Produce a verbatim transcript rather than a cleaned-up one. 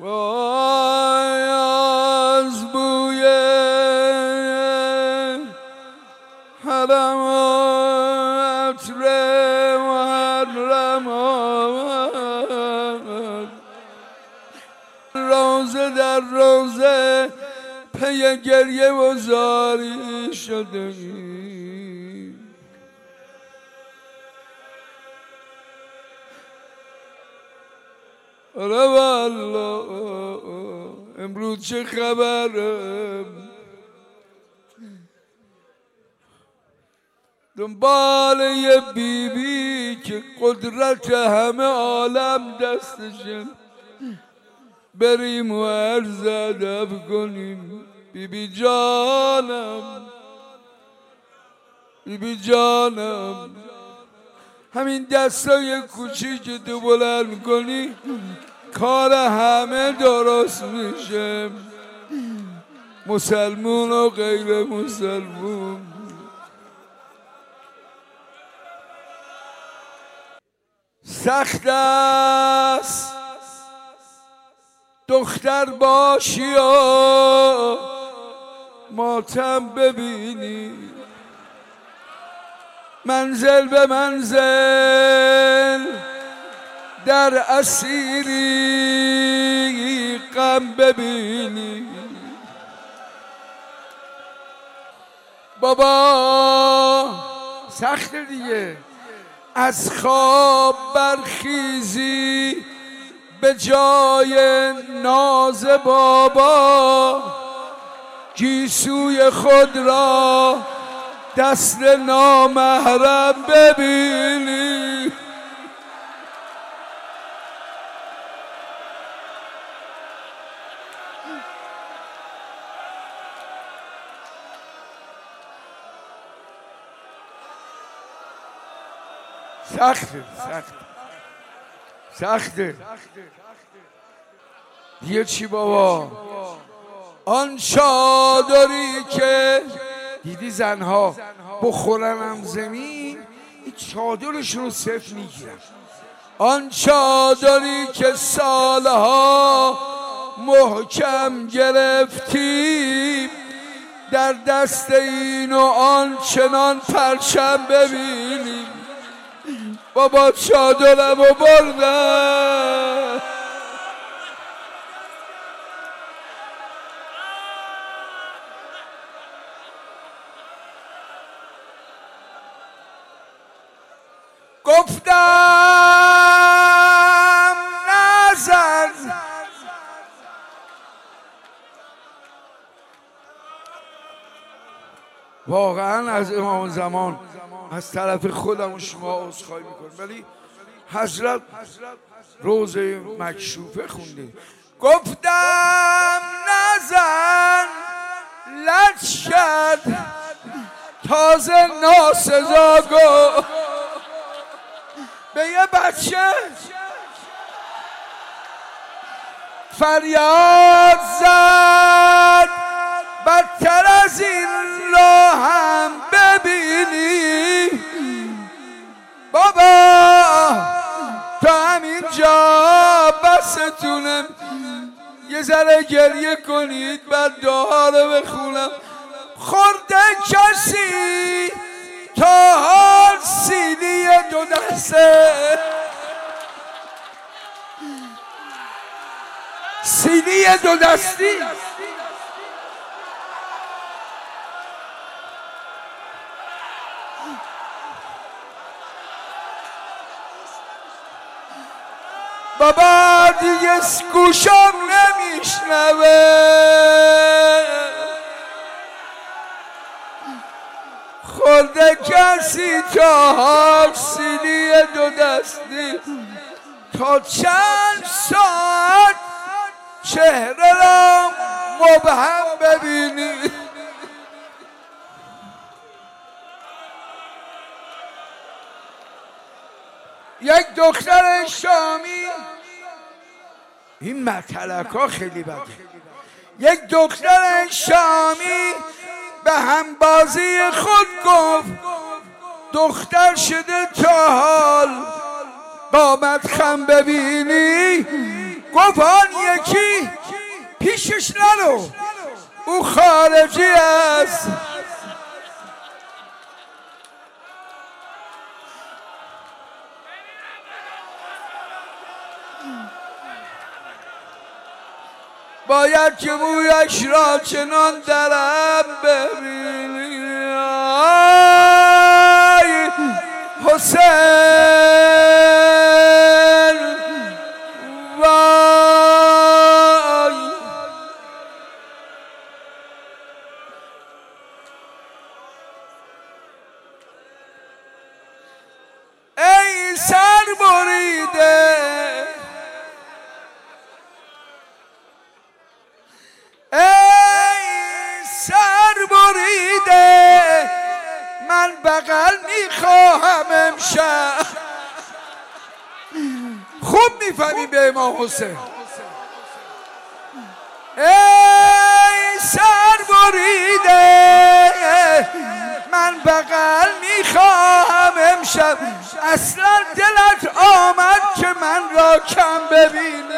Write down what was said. وای از بوی حرم و عطر محرم آمد، روزه در روزه پی گریه و زاری شده. آره والله امروز چه خبره؟ دنبال یه بیبی بی که قدرت همه عالم دستشه، بریم و عرض ادب کنیم. بیبی بی جانم، بیبی بی جانم، همین دستای کوچیک که تو بلند کنی کار همه درست میشه، مسلمون و غیر مسلمون. سخت است دختر باشی و ماتم ببینی، منزل به منزل در اسیری غم ببینی. بابا سخت دیگه، از خواب برخیزی به جای ناز بابا، گیسوی خود را دست نامحرم ببینی. سخته سخته سخته دیگه. چی بابا؟ آن چادری که دیدی زنها بخورنم زمین، این چادرشون رو صفر میگیرم. آن چادری که سالها محکم گرفتیم در دست این و آن چنان پرچم ببینیم. بابا چادرم رو بردم، گفتم نزن، واقعا از امام زمان از طرف خودم و شما عذرخواهی میکنم، ولی حضرت روز مکشوفه خونده. گفتم نزن لج کرد، تازه ناسزا گو به یه بچه فریاد زد، بدتر از این را هم ببینی. بابا تا همینجا بستونم، یه ذره گریه کنید بعد دعا رو بخونم. خورده کسی تا حال سینی دو دسته، سینی دو دستی. بابا دیگه گوشم نمیشنوه، خورده کسی تا حال سینی دو دستی. تا چند ساعت چهره را مبهم ببینی. یک دختر شامی، این مطلق ها خیلی بده، یک دختر شامی به همبازی خود گفت دختر شده تا حال قامت خم ببینی. گفت آن یکی گوشش نرو، او خارجی است. باید که مویش را چنان درم ببینی. آی حسین وای ای سر بریده، من بغل میخواهم امشب. خوب میفهمیم به امام حسین. ای سر بریده، من بغل میخواهم امشب. اصلا دلت آمد که من را کم ببینی؟